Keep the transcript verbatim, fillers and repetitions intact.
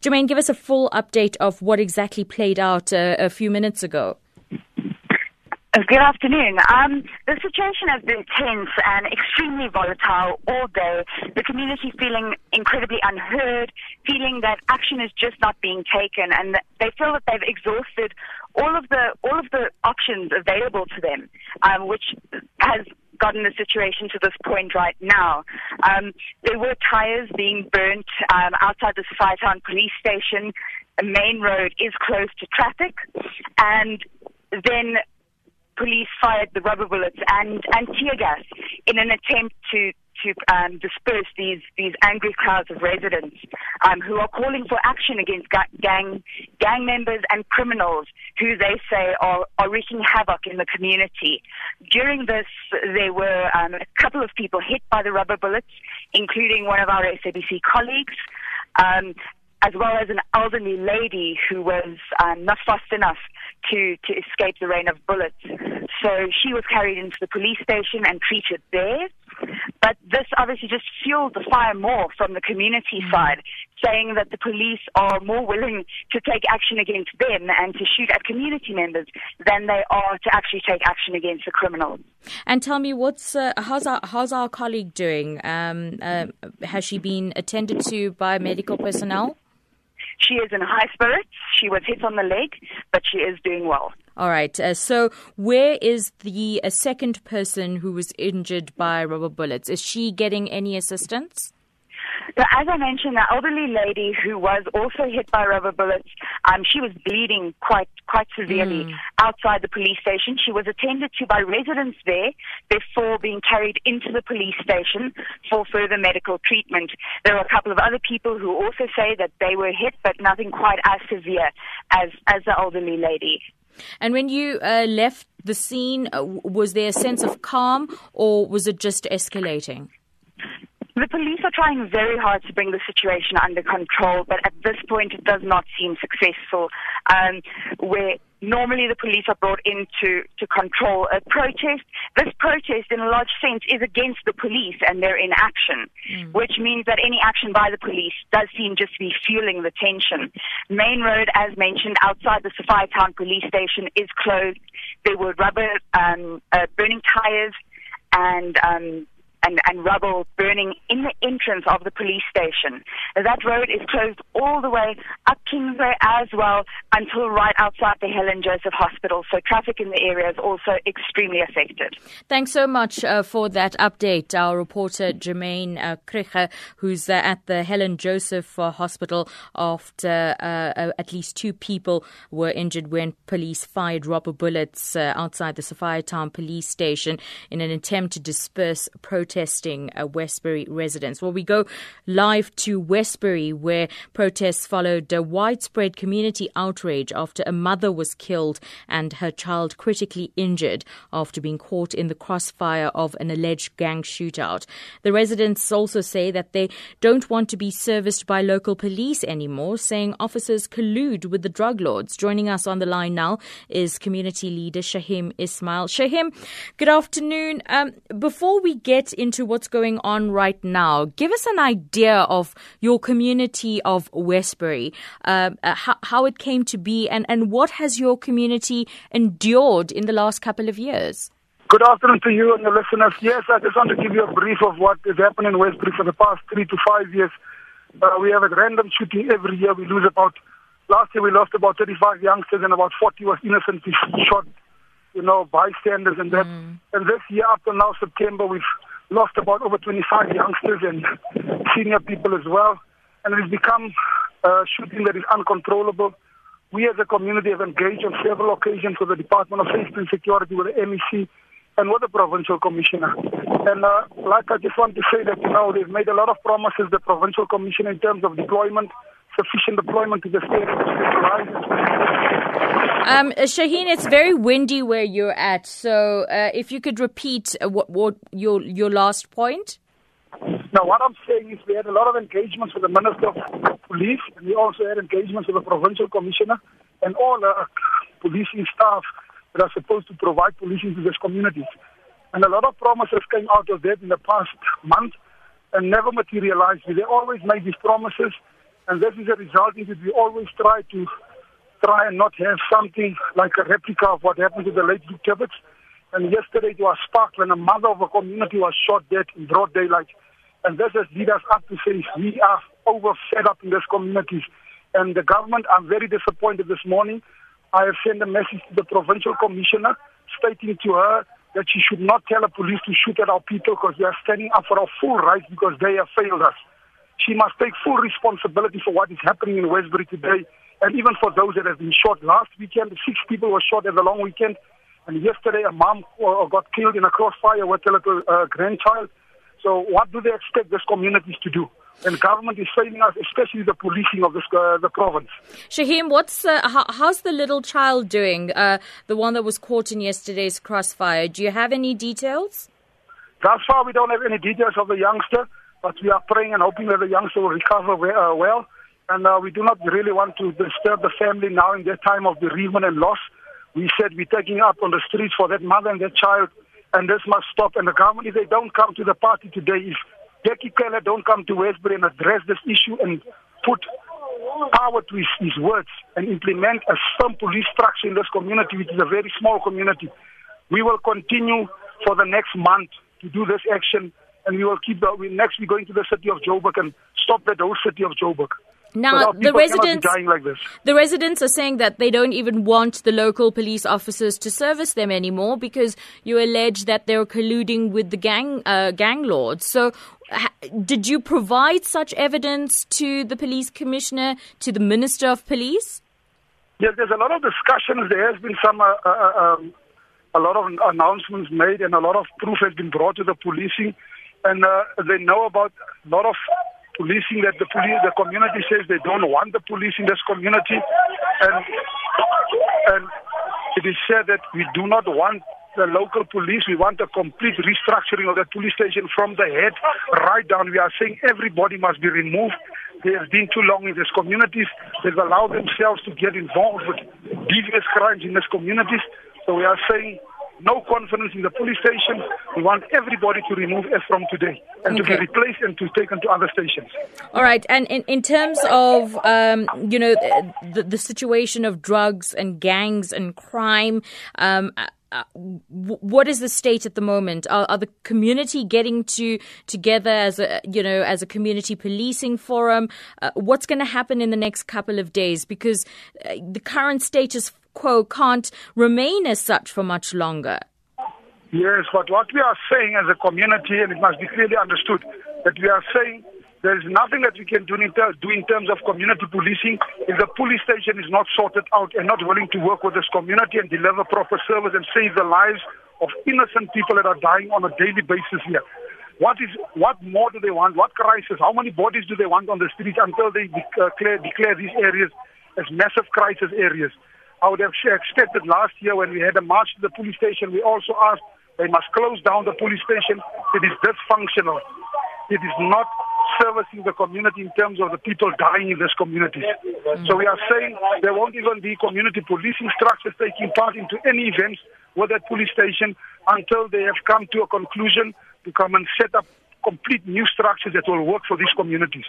Jermaine, give us a full update of what exactly played out uh, a few minutes ago. Good afternoon. Um, the situation has been tense and extremely volatile all day. The community feeling incredibly unheard, feeling that action is just not being taken, and they feel that they've exhausted all of the all of the options available to them, um, which has gotten the situation to this point right now. Um, there were tires being burnt um, outside the Sophiatown police station. The main road is closed to traffic, and then police fired the rubber bullets and, and tear gas in an attempt to to um, disperse these, these angry crowds of residents um, who are calling for action against gang gang members and criminals who they say are, are wreaking havoc in the community. During this, there were um, a couple of people hit by the rubber bullets, including one of our S A B C colleagues, um, as well as an elderly lady who was um, not fast enough to, to escape the rain of bullets. So she was carried into the police station and treated there. But this obviously just fueled the fire more from the community side, saying that the police are more willing to take action against them and to shoot at community members than they are to actually take action against the criminals. And tell me, what's uh, how's our how's our colleague doing? Um, uh, has she been attended to by medical personnel? She is in high spirits. She was hit on the leg, but she is doing well. All right. Uh, so where is the uh, second person who was injured by rubber bullets? Is she getting any assistance? So as I mentioned, the elderly lady who was also hit by rubber bullets, um, she was bleeding quite quite severely mm. outside the police station. She was attended to by residents there before being carried into the police station for further medical treatment. There were a couple of other people who also say that they were hit, but nothing quite as severe as, as the elderly lady. And when you uh, left the scene, uh, was there a sense of calm, or was it just escalating? The police are trying very hard to bring the situation under control, but at this point it does not seem successful. Um, where normally the police are brought in to, to control a protest, this protest in a large sense is against the police and their inaction, mm. which means that any action by the police does seem just to be fueling the tension. Main Road, as mentioned, outside the Sophiatown police station is closed. There were rubber um, uh, burning tires and... Um, And, and rubble burning in the entrance of the police station. That road is closed all the way up Kingsway as well until right outside the Helen Joseph Hospital. So traffic in the area is also extremely affected. Thanks so much uh, for that update. Our reporter Jermaine uh, Kricher, who's uh, at the Helen Joseph uh, Hospital after uh, uh, at least two people were injured when police fired rubber bullets uh, outside the Sophiatown police station in an attempt to disperse protesters. Protesting uh, Westbury residents. Well, we go live to Westbury, where protests followed a widespread community outrage after a mother was killed and her child critically injured after being caught in the crossfire of an alleged gang shootout. The residents also say that they don't want to be serviced by local police anymore, saying officers collude with the drug lords. Joining us on the line now is community leader Shahim Ismail. Shahim, good afternoon. Um, before we get into into what's going on right now, give us an idea of your community of Westbury, uh, uh, how, how it came to be, and, and what has your community endured in the last couple of years? Good afternoon to you and the listeners. Yes, I just want to give you a brief of what has happened in Westbury for the past three to five years. Uh, we have a random shooting every year. We lose about, last year we lost about thirty-five youngsters and about forty was innocently shot, you know, bystanders and that. Mm. And this year, up to now, September, we've lost about over twenty-five youngsters and senior people as well. And it has become uh, shooting that is uncontrollable. We as a community have engaged on several occasions with the Department of Safety and Security, with the M E C, and with the Provincial Commissioner. And uh, like I just want to say that, you know, they've made a lot of promises, the Provincial Commissioner, in terms of deployment, sufficient deployment to the state. Um, Shaheen, it's very windy where you're at, so uh, if you could repeat uh, what, what your your last point. Now, what I'm saying is we had a lot of engagements with the Minister of Police, and we also had engagements with the Provincial Commissioner and all the uh, policing staff that are supposed to provide policing to these communities. And a lot of promises came out of that in the past month and never materialized. They always made these promises, And that is a result in that we always try to try and not have something like a replica of what happened to the late Duke Tibbetts. And yesterday it was sparked when a mother of a community was shot dead in broad daylight. And this has led us up to say we are overfed up in these communities. And the government, I'm very disappointed this morning. I have sent a message to the provincial commissioner stating to her that she should not tell the police to shoot at our people because we are standing up for our full rights because they have failed us. She must take full responsibility for what is happening in Westbury today, and even for those that have been shot. Last weekend, six people were shot at the long weekend, and yesterday a mom got killed in a crossfire with a little uh, grandchild. So what do they expect these communities to do? And government is failing us, especially the policing of this, uh, the province. Shaheem, what's uh, how, how's the little child doing, uh, the one that was caught in yesterday's crossfire? Do you have any details? Thus far, we don't have any details of the youngster, but we are praying and hoping that the youngster will recover we- uh, well. And uh, we do not really want to disturb the family now in their time of bereavement and loss. We said we're taking up on the streets for that mother and that child, and this must stop. And the government, if they don't come to the party today, if Jackie Keller don't come to Westbury and address this issue and put power to his, his words and implement a firm police structure in this community, which is a very small community, we will continue for the next month to do this action, and we will keep the, we, next we're going to the city of Joburg and stop that whole city of Joburg. Now, the residents, like the residents are saying that they don't even want the local police officers to service them anymore because you allege that they're colluding with the gang uh, gang lords. So ha- did you provide such evidence to the police commissioner, to the minister of police? Yes, there's a lot of discussions. There has been some, uh, uh, uh, a lot of announcements made and a lot of proof has been brought to the policing. And uh, they know about a lot of policing that the police, the community says they don't want the police in this community, and and it is said that we do not want the local police. We want a complete restructuring of the police station from the head right down. We are saying everybody must be removed. They have been too long in these communities. They've allowed themselves to get involved with devious crimes in these communities. So we are saying no confidence in the police station. We want everybody to remove us from today and okay. to be replaced and to taken to other stations. All right. And in, in terms of, um, you know, the, the situation of drugs and gangs and crime, um, uh, what is the state at the moment? Are, are the community getting to together as a, you know, as a community policing forum? Uh, what's going to happen in the next couple of days? Because uh, the current state is quo can't remain as such for much longer. Yes, but what we are saying as a community, and it must be clearly understood, that we are saying there is nothing that we can do in, ter- do in terms of community policing if the police station is not sorted out and not willing to work with this community and deliver proper service and save the lives of innocent people that are dying on a daily basis here. What is? What more do they want? What crisis? How many bodies do they want on the streets until they declare, declare these areas as massive crisis areas? I would have expected last year when we had a march to the police station, we also asked they must close down the police station. It is dysfunctional. It is not servicing the community in terms of the people dying in this community. Mm-hmm. So we are saying there won't even be community policing structures taking part into any events with that police station until they have come to a conclusion to come and set up complete new structures that will work for these communities.